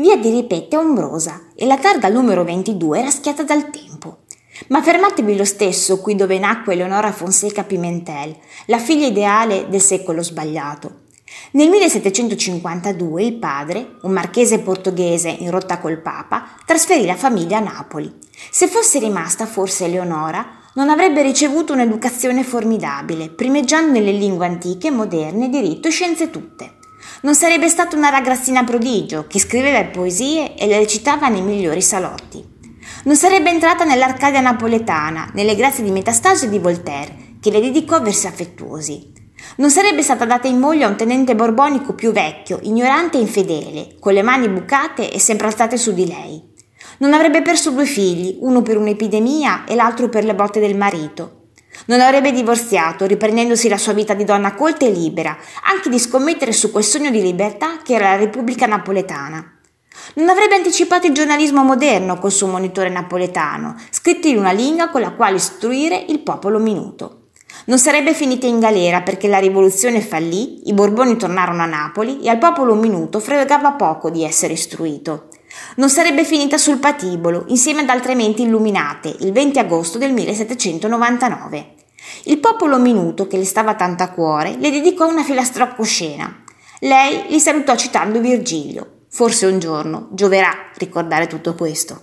Via di Ripetta è ombrosa e la targa numero 22 è raschiata dal tempo. Ma fermatevi lo stesso qui dove nacque Eleonora Fonseca Pimentel, la figlia ideale del secolo sbagliato. Nel 1752 il padre, un marchese portoghese in rotta col Papa, trasferì la famiglia a Napoli. Se fosse rimasta forse Eleonora, non avrebbe ricevuto un'educazione formidabile, primeggiando nelle lingue antiche, moderne, diritto e scienze tutte. Non sarebbe stata una ragazzina prodigio che scriveva poesie e le recitava nei migliori salotti. Non sarebbe entrata nell'Arcadia napoletana, nelle grazie di Metastasio e di Voltaire, che le dedicò versi affettuosi. Non sarebbe stata data in moglie a un tenente borbonico più vecchio, ignorante e infedele, con le mani bucate e sempre alzate su di lei. Non avrebbe perso 2 figli, uno per un'epidemia e l'altro per le botte del marito. Non avrebbe divorziato, riprendendosi la sua vita di donna colta e libera, anche di scommettere su quel sogno di libertà che era la Repubblica Napoletana. Non avrebbe anticipato il giornalismo moderno col suo Monitore Napoletano, scritto in una lingua con la quale istruire il popolo minuto. Non sarebbe finita in galera perché la rivoluzione fallì, i Borboni tornarono a Napoli e al popolo minuto fregava poco di essere istruito. Non sarebbe finita sul patibolo, insieme ad altre menti illuminate, il 20 agosto del 1799. Il popolo minuto, che le stava tanto a cuore, le dedicò una filastrocco-scena. Lei li salutò citando Virgilio. Forse un giorno gioverà ricordare tutto questo.